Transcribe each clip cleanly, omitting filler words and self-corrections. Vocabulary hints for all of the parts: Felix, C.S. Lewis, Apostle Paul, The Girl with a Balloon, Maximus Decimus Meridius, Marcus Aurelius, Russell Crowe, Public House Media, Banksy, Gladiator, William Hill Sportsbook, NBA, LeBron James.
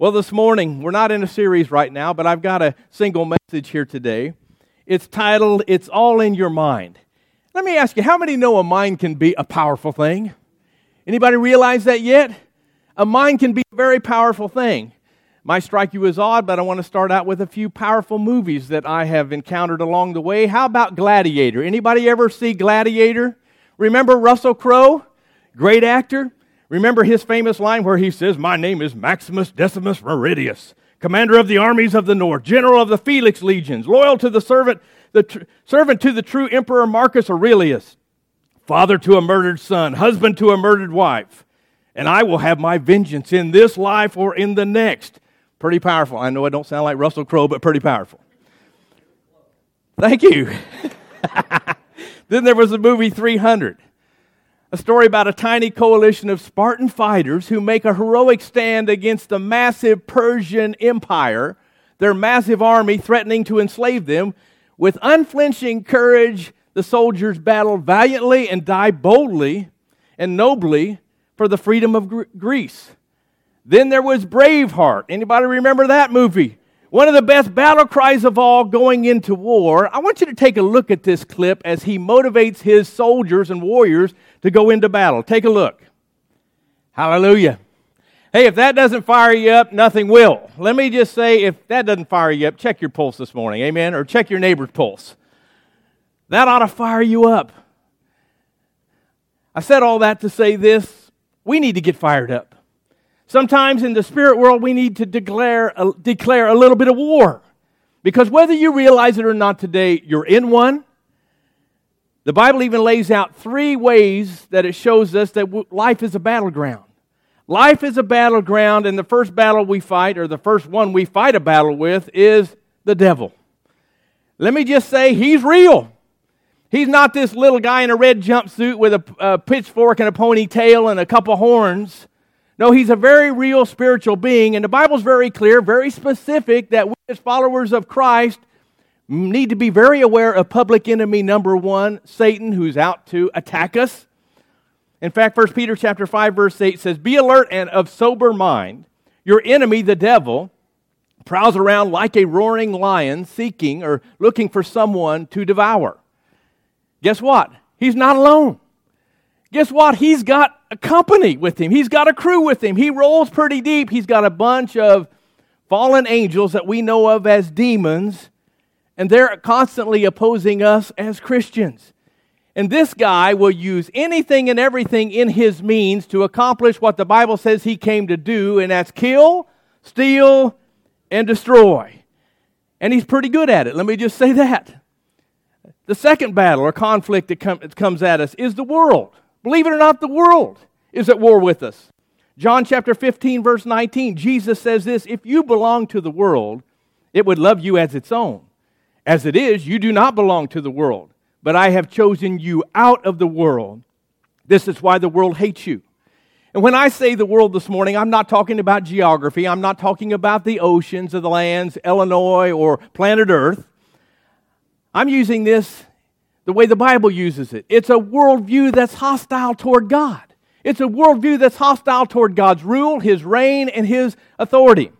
Well, this morning, we're not in a series right now, but I've got a single message here today. It's titled, It's All in Your Mind. Let me ask you, how many know a mind can be a powerful thing? Anybody realize that yet? A mind can be a very powerful thing. Might strike you as odd, but I want to start out with a few powerful movies that I have encountered along the way. How about Gladiator? Anybody ever see Gladiator? Remember Russell Crowe? Great actor. Remember his famous line where he says, "My name is Maximus Decimus Meridius, commander of the armies of the north, general of the Felix legions, loyal to the servant to the true emperor Marcus Aurelius, father to a murdered son, husband to a murdered wife, and I will have my vengeance in this life or in the next." Pretty powerful. I know I don't sound like Russell Crowe, but pretty powerful. Thank you. Then there was the movie 300. A story about a tiny coalition of Spartan fighters who make a heroic stand against the massive Persian Empire, their massive army threatening to enslave them. With unflinching courage, the soldiers battle valiantly and die boldly and nobly for the freedom of Greece. Then there was Braveheart. Anybody remember that movie? One of the best battle cries of all going into war. I want you to take a look at this clip as he motivates his soldiers and warriors to go into battle. Take a look. Hallelujah. Hey, if that doesn't fire you up, nothing will. Let me just say, if that doesn't fire you up, check your pulse this morning, amen? Or check your neighbor's pulse. That ought to fire you up. I said all that to say this. We need to get fired up. Sometimes in the spirit world, we need to declare a little bit of war. Because whether you realize it or not today, you're in one. The Bible even lays out three ways that it shows us that life is a battleground. Life is a battleground, and the first battle we fight, or the first one we fight a battle with, is the devil. Let me just say, he's real. He's not this little guy in a red jumpsuit with a pitchfork and a ponytail and a couple horns. No, he's a very real spiritual being, and the Bible's very clear, very specific, that we as followers of Christ need to be very aware of public enemy number one, Satan, who's out to attack us. In fact, 1 Peter chapter 5, verse 8 says, "Be alert and of sober mind. Your enemy, the devil, prowls around like a roaring lion, seeking or looking for someone to devour." Guess what? He's not alone. Guess what? He's got a company with him. He's got a crew with him. He rolls pretty deep. He's got a bunch of fallen angels that we know of as demons, and they're constantly opposing us as Christians. And this guy will use anything and everything in his means to accomplish what the Bible says he came to do, and that's kill, steal, and destroy. And he's pretty good at it. Let me just say that. The second battle or conflict that comes at us is the world. Believe it or not, the world is at war with us. John chapter 15, verse 19, Jesus says this, "If you belong to the world, it would love you as its own. As it is, you do not belong to the world, but I have chosen you out of the world. This is why the world hates you." And when I say the world this morning, I'm not talking about geography. I'm not talking about the oceans or the lands, Illinois or planet Earth. I'm using this the way the Bible uses it. It's a worldview that's hostile toward God. It's a worldview that's hostile toward God's rule, His reign, and His authority.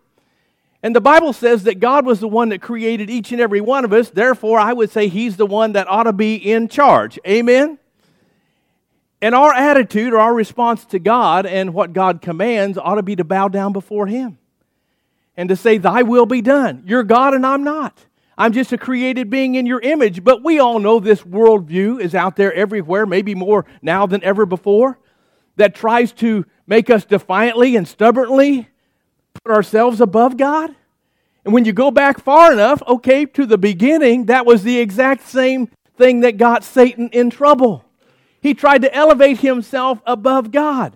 And the Bible says that God was the one that created each and every one of us. Therefore, I would say He's the one that ought to be in charge. Amen? And our attitude or our response to God and what God commands ought to be to bow down before Him and to say, "Thy will be done. You're God and I'm not. I'm just a created being in your image." But we all know this worldview is out there everywhere, maybe more now than ever before, that tries to make us defiantly and stubbornly put ourselves above God. And when you go back far enough, okay, to the beginning, that was the exact same thing that got Satan in trouble. He tried to elevate himself above God.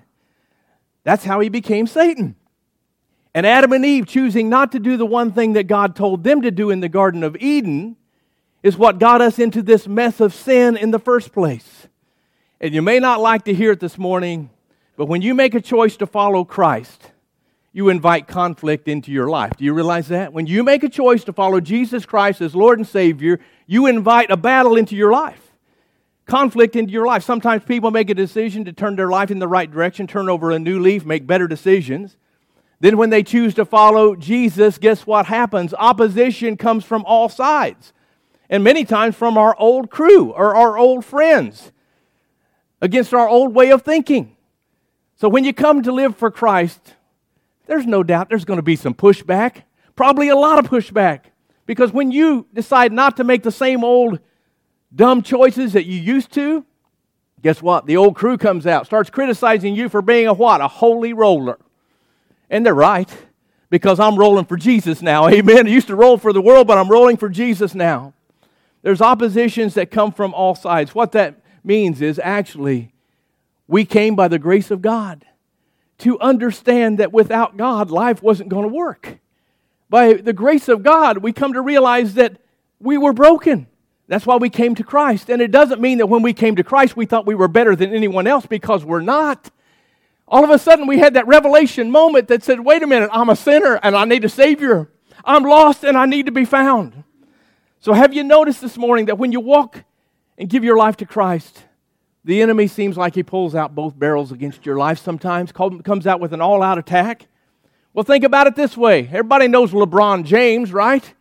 That's how he became Satan. And Adam and Eve choosing not to do the one thing that God told them to do in the Garden of Eden is what got us into this mess of sin in the first place. And you may not like to hear it this morning, but when you make a choice to follow Christ, you invite conflict into your life. Do you realize that? When you make a choice to follow Jesus Christ as Lord and Savior, you invite a battle into your life, conflict into your life. Sometimes people make a decision to turn their life in the right direction, turn over a new leaf, make better decisions. Then when they choose to follow Jesus, guess what happens? Opposition comes from all sides. And many times from our old crew or our old friends against our old way of thinking. So when you come to live for Christ, there's no doubt there's going to be some pushback, probably a lot of pushback. Because when you decide not to make the same old dumb choices that you used to, guess what? The old crew comes out, starts criticizing you for being a what? A holy roller. And they're right, because I'm rolling for Jesus now. Amen. I used to roll for the world, but I'm rolling for Jesus now. There's oppositions that come from all sides. What that means is actually we came by the grace of God to understand that without God, life wasn't going to work. By the grace of God, we come to realize that we were broken. That's why we came to Christ. And it doesn't mean that when we came to Christ, we thought we were better than anyone else, because we're not. All of a sudden, we had that revelation moment that said, wait a minute, I'm a sinner and I need a Savior. I'm lost and I need to be found. So have you noticed this morning that when you walk and give your life to Christ, the enemy seems like he pulls out both barrels against your life sometimes, comes out with an all-out attack? Well, think about it this way. Everybody knows LeBron James, right?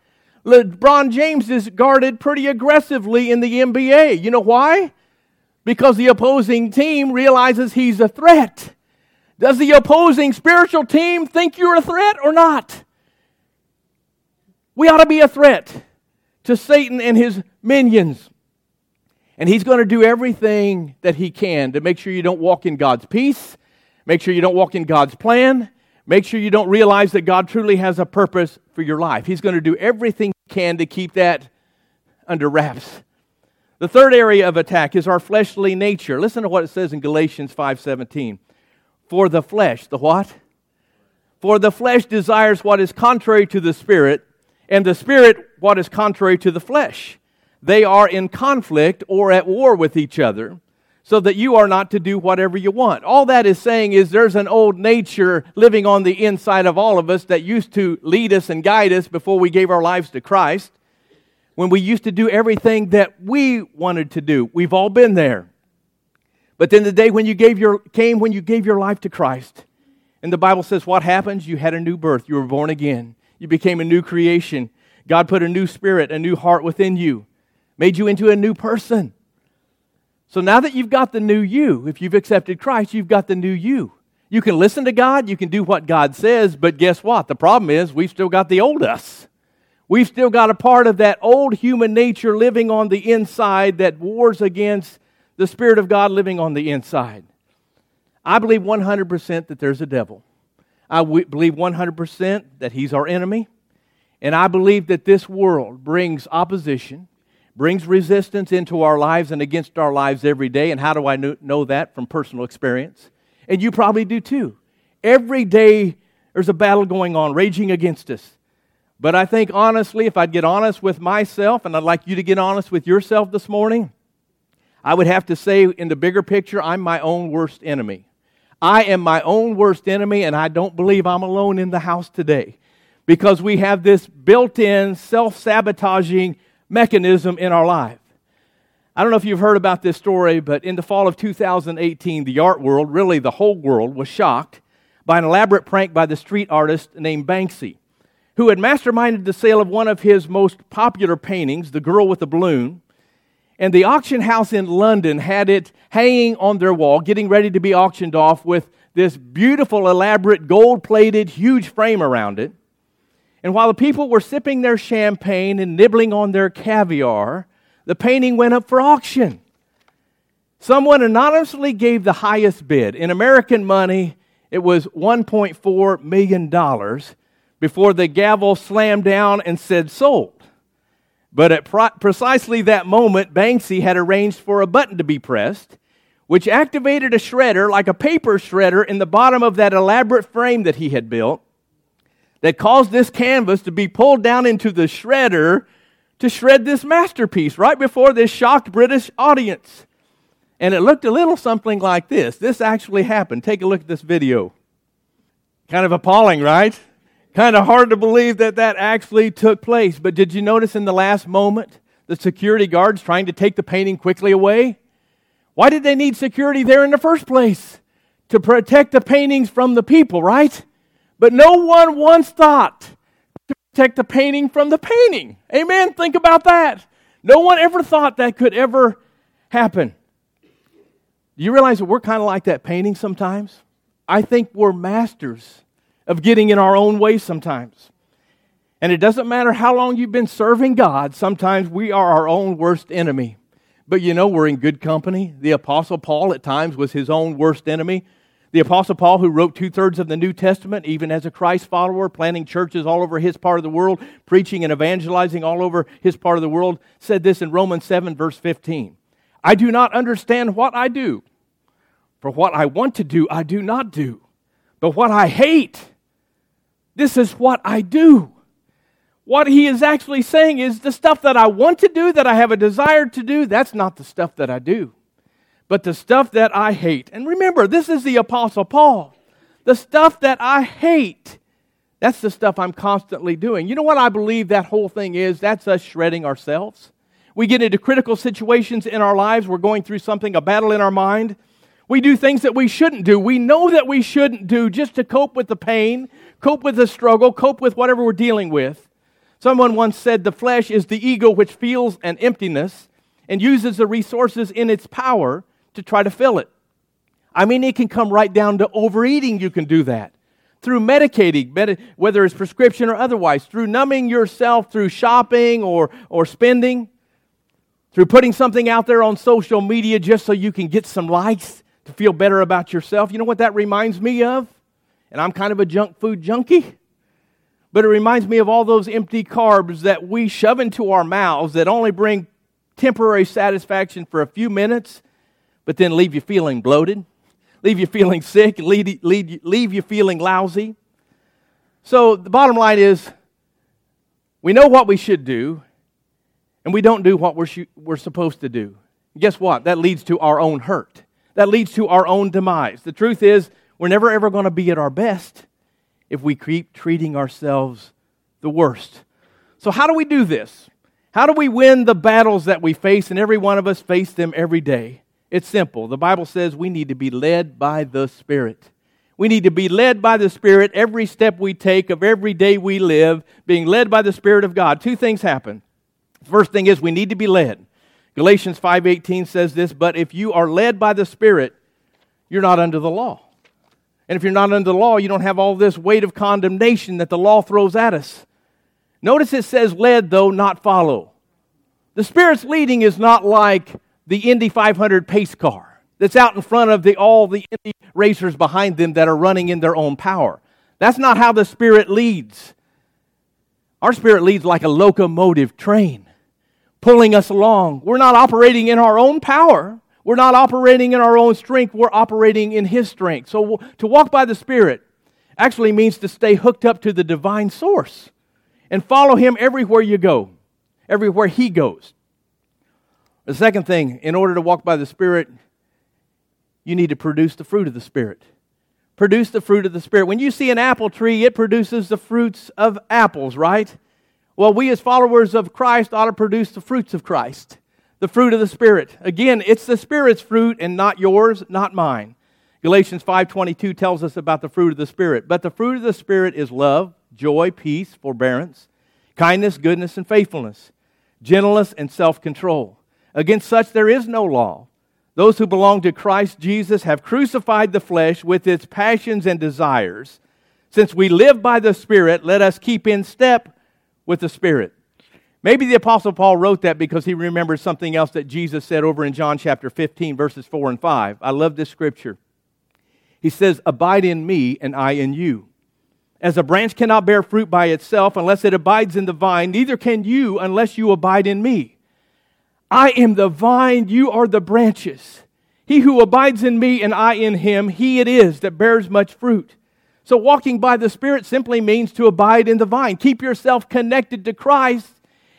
LeBron James is guarded pretty aggressively in the NBA. You know why? Because the opposing team realizes he's a threat. Does the opposing spiritual team think you're a threat or not? We ought to be a threat to Satan and his minions. And he's going to do everything that he can to make sure you don't walk in God's peace, make sure you don't walk in God's plan, make sure you don't realize that God truly has a purpose for your life. He's going to do everything he can to keep that under wraps. The third area of attack is our fleshly nature. Listen to what it says in Galatians 5:17. For the flesh, the what? For the flesh desires what is contrary to the spirit, and the spirit what is contrary to the flesh. They are in conflict or at war with each other, so that you are not to do whatever you want. All that is saying is there's an old nature living on the inside of all of us that used to lead us and guide us before we gave our lives to Christ, when we used to do everything that we wanted to do. We've all been there. But then the day when you gave your life to Christ, and the Bible says what happens? You had a new birth. You were born again. You became a new creation. God put a new spirit, a new heart within you, made you into a new person. So now that you've got the new you, if you've accepted Christ, you've got the new you. You can listen to God, you can do what God says, but guess what? The problem is we've still got the old us. We've still got a part of that old human nature living on the inside that wars against the Spirit of God living on the inside. I believe 100% that there's a devil. I believe 100% that he's our enemy. And I believe that this world brings opposition, brings resistance into our lives and against our lives every day. And how do I know that? From personal experience. And you probably do too. Every day there's a battle going on, raging against us. But I think honestly, if I'd get honest with myself, and I'd like you to get honest with yourself this morning, I would have to say in the bigger picture, I'm my own worst enemy. I am my own worst enemy, and I don't believe I'm alone in the house today, because we have this built-in self-sabotaging mechanism in our life. I don't know if you've heard about this story, but in the fall of 2018, the art world, really the whole world, was shocked by an elaborate prank by the street artist named Banksy, who had masterminded the sale of one of his most popular paintings, The Girl with a Balloon, and the auction house in London had it hanging on their wall, getting ready to be auctioned off, with this beautiful, elaborate, gold-plated, huge frame around it. And while the people were sipping their champagne and nibbling on their caviar, the painting went up for auction. Someone anonymously gave the highest bid. In American money, it was $1.4 million before the gavel slammed down and said sold. But at precisely that moment, Banksy had arranged for a button to be pressed, which activated a shredder, like a paper shredder, in the bottom of that elaborate frame that he had built, that caused this canvas to be pulled down into the shredder to shred this masterpiece right before this shocked British audience. And it looked a little something like this. This actually happened. Take a look at this video. Kind of appalling, right? Kind of hard to believe that that actually took place. But did you notice in the last moment, the security guards trying to take the painting quickly away? Why did they need security there in the first place? To protect the paintings from the people, right? But no one once thought to protect the painting from the painting. Amen? Think about that. No one ever thought that could ever happen. Do you realize that we're kind of like that painting sometimes? I think we're masters of getting in our own way sometimes. And it doesn't matter how long you've been serving God, sometimes we are our own worst enemy. But you know, we're in good company. The Apostle Paul at times was his own worst enemy. The Apostle Paul, who wrote 2/3 of the New Testament, even as a Christ follower, planting churches all over his part of the world, preaching and evangelizing all over his part of the world, said this in Romans 7, verse 15. I do not understand what I do. For what I want to do, I do not do. But what I hate, this is what I do. What he is actually saying is the stuff that I want to do, that I have a desire to do, that's not the stuff that I do, but the stuff that I hate. And remember, this is the Apostle Paul. The stuff that I hate, that's the stuff I'm constantly doing. You know what I believe that whole thing is? That's us shredding ourselves. We get into critical situations in our lives. We're going through something, a battle in our mind. We do things that we shouldn't do. We know that we shouldn't do just to cope with the pain, cope with the struggle, cope with whatever we're dealing with. Someone once said the flesh is the ego which feels an emptiness and uses the resources in its power to try to fill it. I mean, it can come right down to overeating. You can do that through medicating, whether it's prescription or otherwise, through numbing yourself, through shopping or spending, through putting something out there on social media just so you can get some likes to feel better about yourself. You know what that reminds me of? And I'm kind of a junk food junkie. But it reminds me of all those empty carbs that we shove into our mouths that only bring temporary satisfaction for a few minutes, but then leave you feeling bloated, leave you feeling sick, leave you feeling lousy. So the bottom line is, we know what we should do, and we don't do what we're supposed to do. And guess what? That leads to our own hurt. That leads to our own demise. The truth is, we're never ever going to be at our best if we keep treating ourselves the worst. So how do we do this? How do we win the battles that we face? And every one of us face them every day. It's simple. The Bible says we need to be led by the Spirit. We need to be led by the Spirit every step we take of every day we live, being led by the Spirit of God. Two things happen. The first thing is we need to be led. Galatians 5:18 says this, but if you are led by the Spirit, you're not under the law. And if you're not under the law, you don't have all this weight of condemnation that the law throws at us. Notice it says led, though, not follow. The Spirit's leading is not like the Indy 500 pace car that's out in front of all the Indy racers behind them that are running in their own power. That's not how the Spirit leads. Our Spirit leads like a locomotive train, pulling us along. We're not operating in our own power. We're not operating in our own strength. We're operating in His strength. So to walk by the Spirit actually means to stay hooked up to the divine source and follow Him everywhere you go, everywhere He goes. The second thing, in order to walk by the Spirit, you need to produce the fruit of the Spirit. Produce the fruit of the Spirit. When you see an apple tree, it produces the fruits of apples, right? Well, we as followers of Christ ought to produce the fruits of Christ. The fruit of the Spirit. Again, it's the Spirit's fruit and not yours, not mine. Galatians 5:22 tells us about the fruit of the Spirit. But the fruit of the Spirit is love, joy, peace, forbearance, kindness, goodness, and faithfulness, gentleness, and self-control. Against such there is no law. Those who belong to Christ Jesus have crucified the flesh with its passions and desires. Since we live by the Spirit, let us keep in step with the Spirit. Maybe the Apostle Paul wrote that because he remembers something else that Jesus said over in John chapter 15, verses 4 and 5. I love this scripture. He says, abide in me and I in you. As a branch cannot bear fruit by itself unless it abides in the vine, neither can you unless you abide in me. I am the vine, you are the branches. He who abides in me and I in him, he it is that bears much fruit. So walking by the Spirit simply means to abide in the vine. Keep yourself connected to Christ.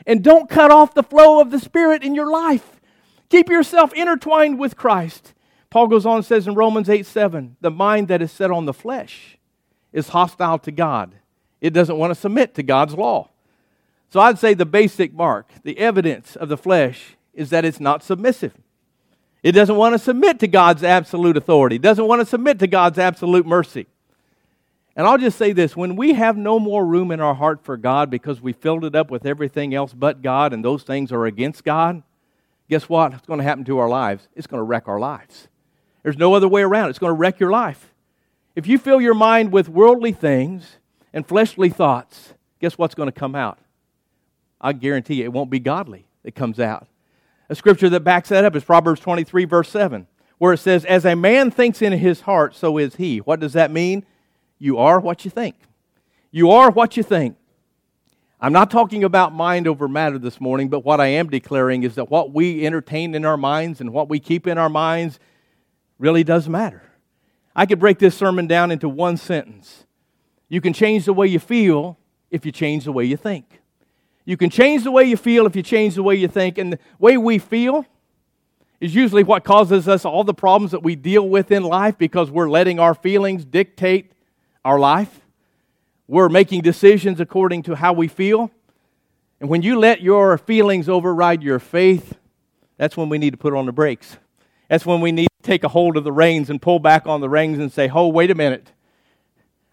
And don't cut off the flow of the Spirit in your life. Keep yourself intertwined with Christ. Paul goes on and says in Romans 8:7, the mind that is set on the flesh is hostile to God. It doesn't want to submit to God's law. So I'd say the basic mark, the evidence of the flesh is that it's not submissive. It doesn't want to submit to God's absolute authority. It doesn't want to submit to God's absolute mercy. And I'll just say this, when we have no more room in our heart for God because we filled it up with everything else but God and those things are against God, guess what? What's going to happen to our lives? It's going to wreck our lives. There's no other way around. It's going to wreck your life. If you fill your mind with worldly things and fleshly thoughts, guess what's going to come out? I guarantee you it won't be godly that comes out. A scripture that backs that up is Proverbs 23, verse 7, where it says, as a man thinks in his heart, so is he. What does that mean? You are what you think. You are what you think. I'm not talking about mind over matter this morning, but what I am declaring is that what we entertain in our minds and what we keep in our minds really does matter. I could break this sermon down into one sentence. You can change the way you feel if you change the way you think. You can change the way you feel if you change the way you think. And the way we feel is usually what causes us all the problems that we deal with in life because we're letting our feelings dictate our life. We're making decisions according to how we feel. And when you let your feelings override your faith, that's when we need to put on the brakes. That's when we need to take a hold of the reins and pull back on the reins and say, oh, wait a minute.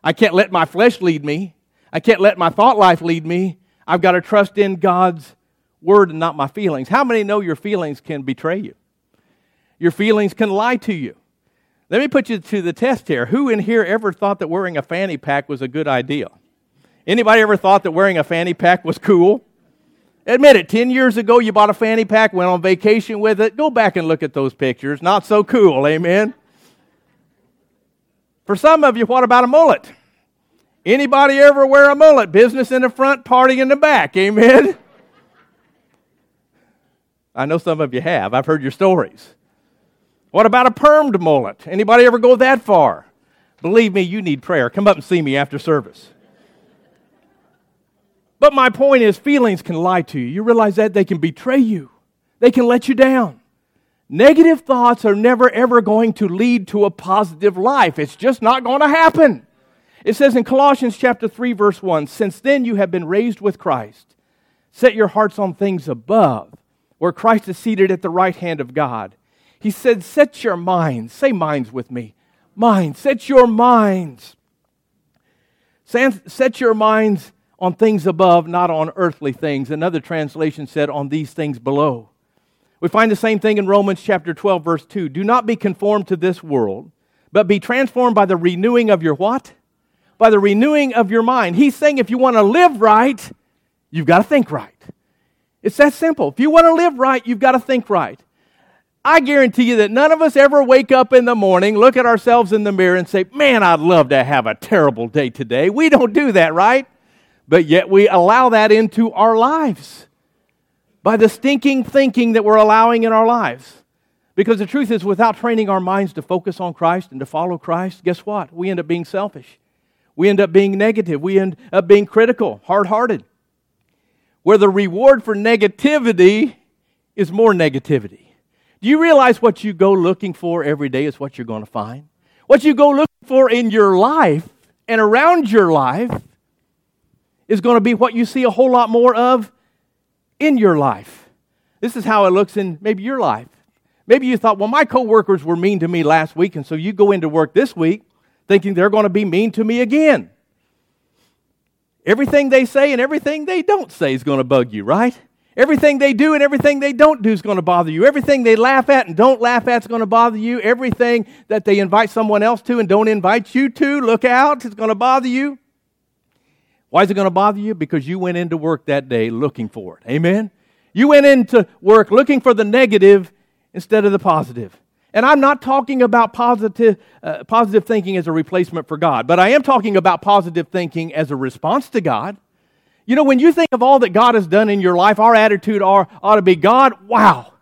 I can't let my flesh lead me. I can't let my thought life lead me. I've got to trust in God's word and not my feelings. How many know your feelings can betray you? Your feelings can lie to you. Let me put you to the test here. Who in here ever thought that wearing a fanny pack was a good idea? Anybody ever thought that wearing a fanny pack was cool? Admit it, 10 years ago you bought a fanny pack, went on vacation with it. Go back and look at those pictures. Not so cool, amen? For some of you, what about a mullet? Anybody ever wear a mullet? Business in the front, party in the back, amen? I know some of you have. I've heard your stories. What about a permed mullet? Anybody ever go that far? Believe me, you need prayer. Come up and see me after service. But my point is, feelings can lie to you. You realize that? They can betray you. They can let you down. Negative thoughts are never, ever going to lead to a positive life. It's just not going to happen. It says in Colossians chapter 3, verse 1, since then you have been raised with Christ. Set your hearts on things above, where Christ is seated at the right hand of God. He said, set your minds. Say minds with me. Minds. Set your minds. Set your minds on things above, not on earthly things. Another translation said, on these things below. We find the same thing in Romans chapter 12, verse 2. Do not be conformed to this world, but be transformed by the renewing of your what? By the renewing of your mind. He's saying if you want to live right, you've got to think right. It's that simple. If you want to live right, you've got to think right. I guarantee you that none of us ever wake up in the morning, look at ourselves in the mirror and say, man, I'd love to have a terrible day today. We don't do that, right? But yet we allow that into our lives by the stinking thinking that we're allowing in our lives. Because the truth is, without training our minds to focus on Christ and to follow Christ, guess what? We end up being selfish. We end up being negative. We end up being critical, hard-hearted. Where the reward for negativity is more negativity. Do you realize what you go looking for every day is what you're going to find? What you go looking for in your life and around your life is going to be what you see a whole lot more of in your life. This is how it looks in maybe your life. Maybe you thought, well, my coworkers were mean to me last week, and so you go into work this week thinking they're going to be mean to me again. Everything they say and everything they don't say is going to bug you, right? Everything they do and everything they don't do is going to bother you. Everything they laugh at and don't laugh at is going to bother you. Everything that they invite someone else to and don't invite you to, look out, it's going to bother you. Why is it going to bother you? Because you went into work that day looking for it. Amen? You went into work looking for the negative instead of the positive. And I'm not talking about positive thinking as a replacement for God, but I am talking about positive thinking as a response to God. You know, when you think of all that God has done in your life, our attitude ought to be, God, wow,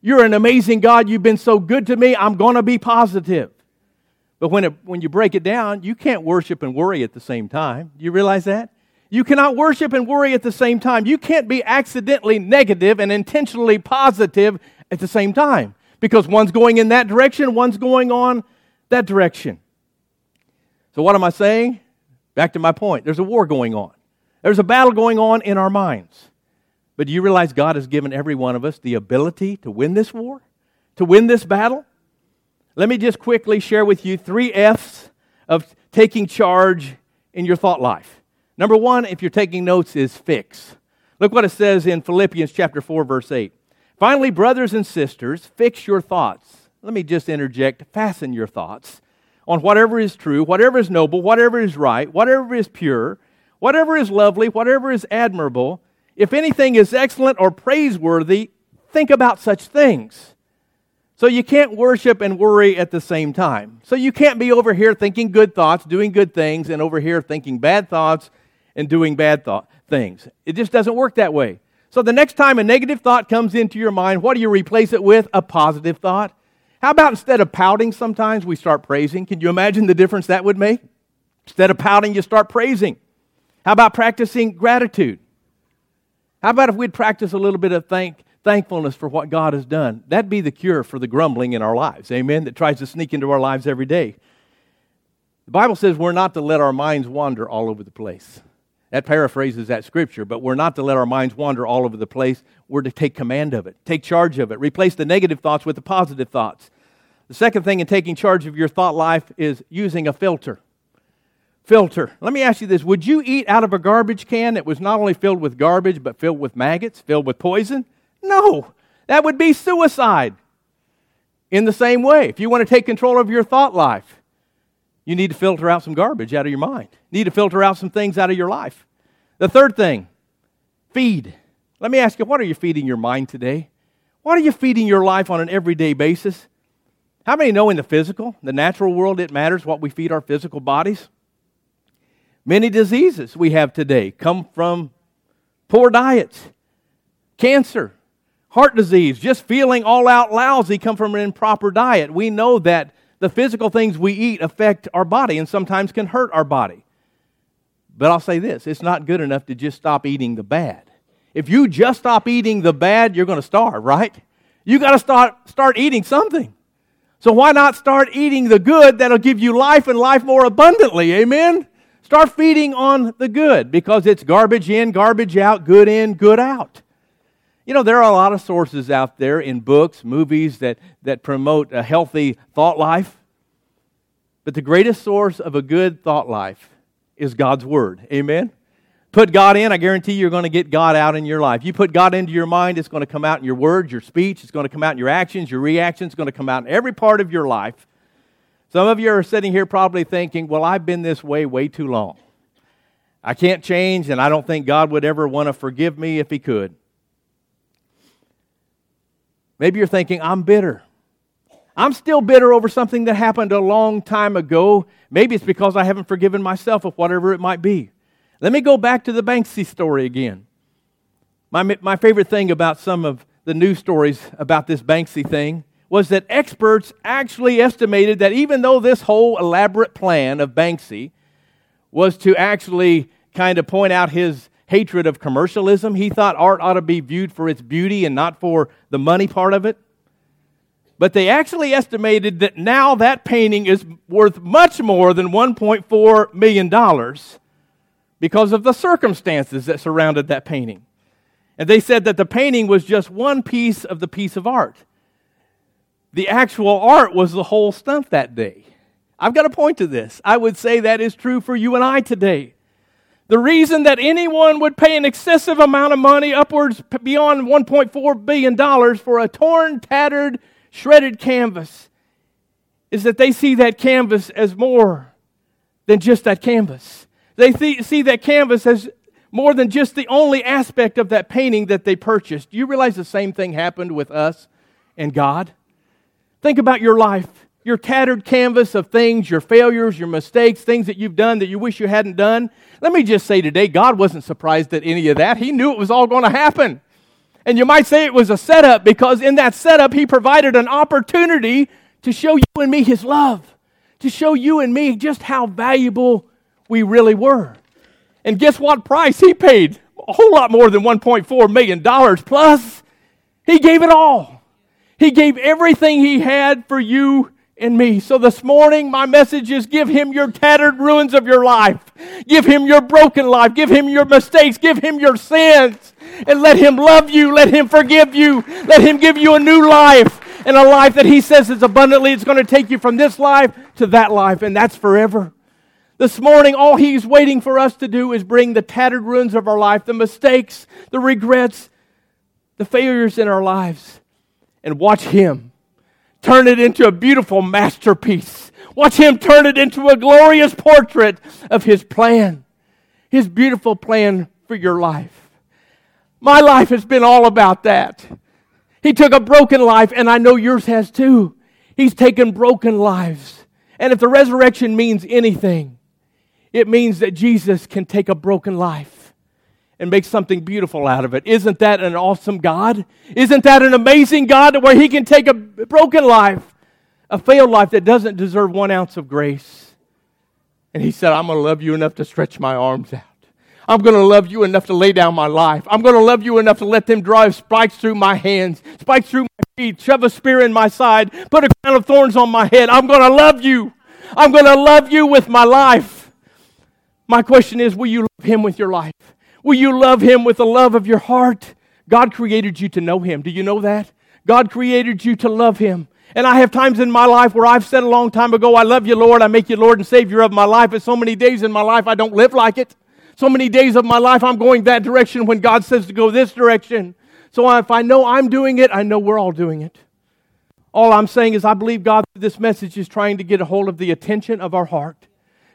you're an amazing God. You've been so good to me. I'm going to be positive. But when you break it down, you can't worship and worry at the same time. You realize that? You cannot worship and worry at the same time. You can't be accidentally negative and intentionally positive at the same time because one's going in that direction, one's going on that direction. So what am I saying? Back to my point. There's a war going on. There's a battle going on in our minds. But do you realize God has given every one of us the ability to win this war, to win this battle? Let me just quickly share with you 3 F's of taking charge in your thought life. Number one, if you're taking notes, is fix. Look what it says in Philippians chapter 4, verse 8. Finally, brothers and sisters, fix your thoughts. Let me just interject, fasten your thoughts on whatever is true, whatever is noble, whatever is right, whatever is pure, whatever is lovely, whatever is admirable. If anything is excellent or praiseworthy, think about such things. So you can't worship and worry at the same time. So you can't be over here thinking good thoughts, doing good things, and over here thinking bad thoughts and doing bad things. It just doesn't work that way. So the next time a negative thought comes into your mind, what do you replace it with? A positive thought. How about instead of pouting sometimes, we start praising? Can you imagine the difference that would make? Instead of pouting, you start praising. How about practicing gratitude? How about if we'd practice a little bit of thankfulness for what God has done? That'd be the cure for the grumbling in our lives, amen, that tries to sneak into our lives every day. The Bible says we're not to let our minds wander all over the place. That paraphrases that scripture, but we're not to let our minds wander all over the place. We're to take command of it, take charge of it, replace the negative thoughts with the positive thoughts. The second thing in taking charge of your thought life is using a filter. Let me ask you this. Would you eat out of a garbage can that was not only filled with garbage, but filled with maggots, filled with poison? No, that would be suicide. In the same way, if you want to take control of your thought life, you need to filter out some garbage out of your mind. You need to filter out some things out of your life. The third thing, feed. Let me ask you, what are you feeding your mind today? What are you feeding your life on an everyday basis? How many know in the physical, the natural world, it matters what we feed our physical bodies? Many diseases we have today come from poor diets, cancer, heart disease, just feeling all out lousy come from an improper diet. We know that the physical things we eat affect our body and sometimes can hurt our body. But I'll say this, it's not good enough to just stop eating the bad. If you just stop eating the bad, you're going to starve, right? You got to start eating something. So why not start eating the good that'll give you life and life more abundantly, amen? Start feeding on the good because it's garbage in, garbage out, good in, good out. You know, there are a lot of sources out there in books, movies that promote a healthy thought life. But the greatest source of a good thought life is God's Word. Amen? Put God in, I guarantee you're going to get God out in your life. You put God into your mind, it's going to come out in your words, your speech, it's going to come out in your actions, your reactions, it's going to come out in every part of your life. Some of you are sitting here probably thinking, well, I've been this way too long. I can't change, and I don't think God would ever want to forgive me if He could. Maybe you're thinking, I'm bitter. I'm still bitter over something that happened a long time ago. Maybe it's because I haven't forgiven myself of whatever it might be. Let me go back to the Banksy story again. My favorite thing about some of the news stories about this Banksy thing was that experts actually estimated that even though this whole elaborate plan of Banksy was to actually kind of point out his hatred of commercialism. He thought art ought to be viewed for its beauty and not for the money part of it. But they actually estimated that now that painting is worth much more than $1.4 million because of the circumstances that surrounded that painting. And they said that the painting was just one piece of art. The actual art was the whole stunt that day. I've got a point to this. I would say that is true for you and I today. The reason that anyone would pay an excessive amount of money, upwards beyond $1.4 billion, for a torn, tattered, shredded canvas is that they see that canvas as more than just that canvas. They see that canvas as more than just the only aspect of that painting that they purchased. Do you realize the same thing happened with us and God? Think about your life, your tattered canvas of things, your failures, your mistakes, things that you've done that you wish you hadn't done. Let me just say today, God wasn't surprised at any of that. He knew it was all going to happen. And you might say it was a setup because in that setup, He provided an opportunity to show you and me His love, to show you and me just how valuable we really were. And guess what price He paid? A whole lot more than $1.4 million plus. He gave it all. He gave everything He had for you in me. So this morning, my message is give Him your tattered ruins of your life. Give Him your broken life. Give Him your mistakes. Give Him your sins. And let Him love you. Let Him forgive you. Let Him give you a new life. And a life that He says is abundantly. It's going to take you from this life to that life. And that's forever. This morning, all he's waiting for us to do is bring the tattered ruins of our life, the mistakes, the regrets, the failures in our lives, and watch him turn it into a beautiful masterpiece. Watch him turn it into a glorious portrait of his plan, his beautiful plan for your life. My life has been all about that. He took a broken life, and I know yours has too. He's taken broken lives. And if the resurrection means anything, it means that Jesus can take a broken life and make something beautiful out of it. Isn't that an awesome God? Isn't that an amazing God where he can take a broken life, a failed life that doesn't deserve 1 ounce of grace? And he said, I'm going to love you enough to stretch my arms out. I'm going to love you enough to lay down my life. I'm going to love you enough to let them drive spikes through my hands, spikes through my feet, shove a spear in my side, put a crown of thorns on my head. I'm going to love you. I'm going to love you with my life. My question is, will you love him with your life? Will you love him with the love of your heart? God created you to know him. Do you know that? God created you to love him. And I have times in my life where I've said a long time ago, I love you, Lord. I make you Lord and Savior of my life. But so many days in my life, I don't live like it. So many days of my life, I'm going that direction when God says to go this direction. So if I know I'm doing it, I know we're all doing it. All I'm saying is I believe God, through this message, is trying to get a hold of the attention of our heart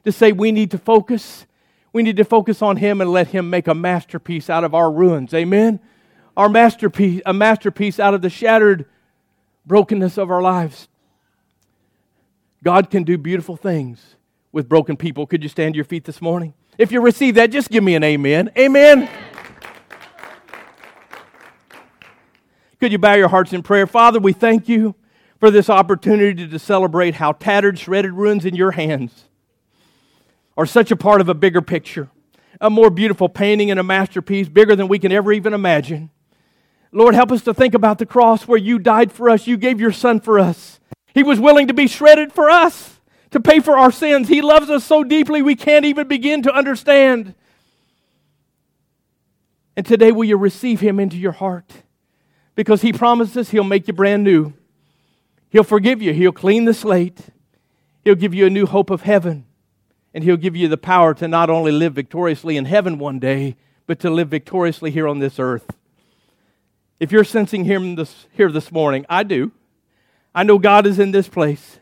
to say we need to focus. We need to focus on him and let him make a masterpiece out of our ruins. Amen? Our masterpiece, a masterpiece out of the shattered brokenness of our lives. God can do beautiful things with broken people. Could you stand to your feet this morning? If you receive that, just give me an amen. Amen. Could you bow your hearts in prayer? Father, we thank you for this opportunity to celebrate how tattered, shredded ruins in your hands are such a part of a bigger picture, a more beautiful painting and a masterpiece, bigger than we can ever even imagine. Lord, help us to think about the cross where you died for us. You gave your son for us. He was willing to be shredded for us, to pay for our sins. He loves us so deeply we can't even begin to understand. And today will you receive him into your heart, because he promises he'll make you brand new. He'll forgive you. He'll clean the slate. He'll give you a new hope of heaven. And he'll give you the power to not only live victoriously in heaven one day, but to live victoriously here on this earth. If you're sensing him here this morning, I do. I know God is in this place.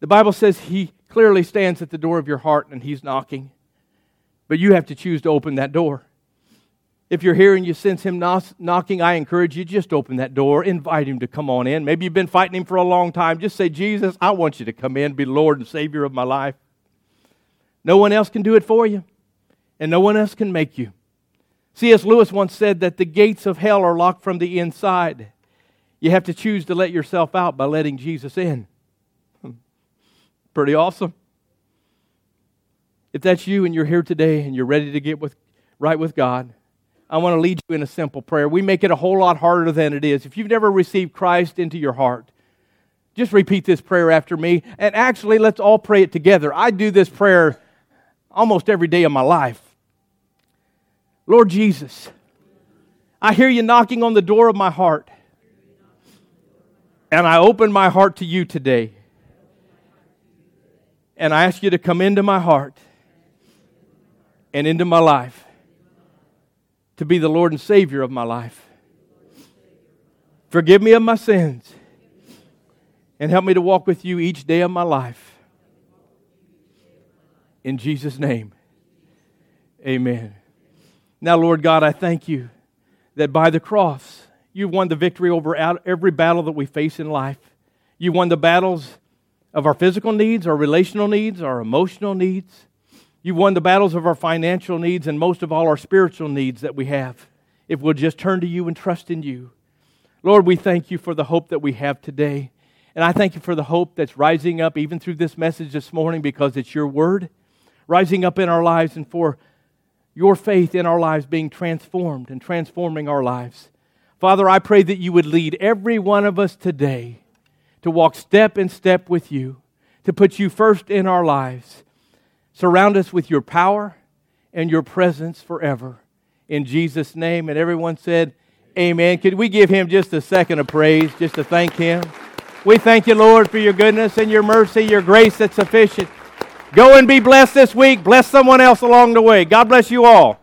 The Bible says he clearly stands at the door of your heart and he's knocking. But you have to choose to open that door. If you're here and you sense him knocking, I encourage you, just open that door. Invite him to come on in. Maybe you've been fighting him for a long time. Just say, Jesus, I want you to come in, be Lord and Savior of my life. No one else can do it for you, and no one else can make you. C.S. Lewis once said that the gates of hell are locked from the inside. You have to choose to let yourself out by letting Jesus in. Pretty awesome. If that's you and you're here today and you're ready to get right with God, I want to lead you in a simple prayer. We make it a whole lot harder than it is. If you've never received Christ into your heart, just repeat this prayer after me. And actually, let's all pray it together. I do this prayer almost every day of my life. Lord Jesus, I hear you knocking on the door of my heart. And I open my heart to you today. And I ask you to come into my heart and into my life to be the Lord and Savior of my life. Forgive me of my sins and help me to walk with you each day of my life. In Jesus' name, amen. Now, Lord God, I thank you that by the cross, you won the victory over every battle that we face in life. You won the battles of our physical needs, our relational needs, our emotional needs. You've won the battles of our financial needs and most of all our spiritual needs that we have, if we'll just turn to you and trust in you. Lord, we thank you for the hope that we have today. And I thank you for the hope that's rising up even through this message this morning, because it's your word rising up in our lives, and for your faith in our lives being transformed and transforming our lives. Father, I pray that you would lead every one of us today to walk step in step with you, to put you first in our lives. Surround us with your power and your presence forever. In Jesus' name, and everyone said, amen. Could we give him just a second of praise, just to thank him? We thank you, Lord, for your goodness and your mercy, your grace that's sufficient. Go and be blessed this week. Bless someone else along the way. God bless you all.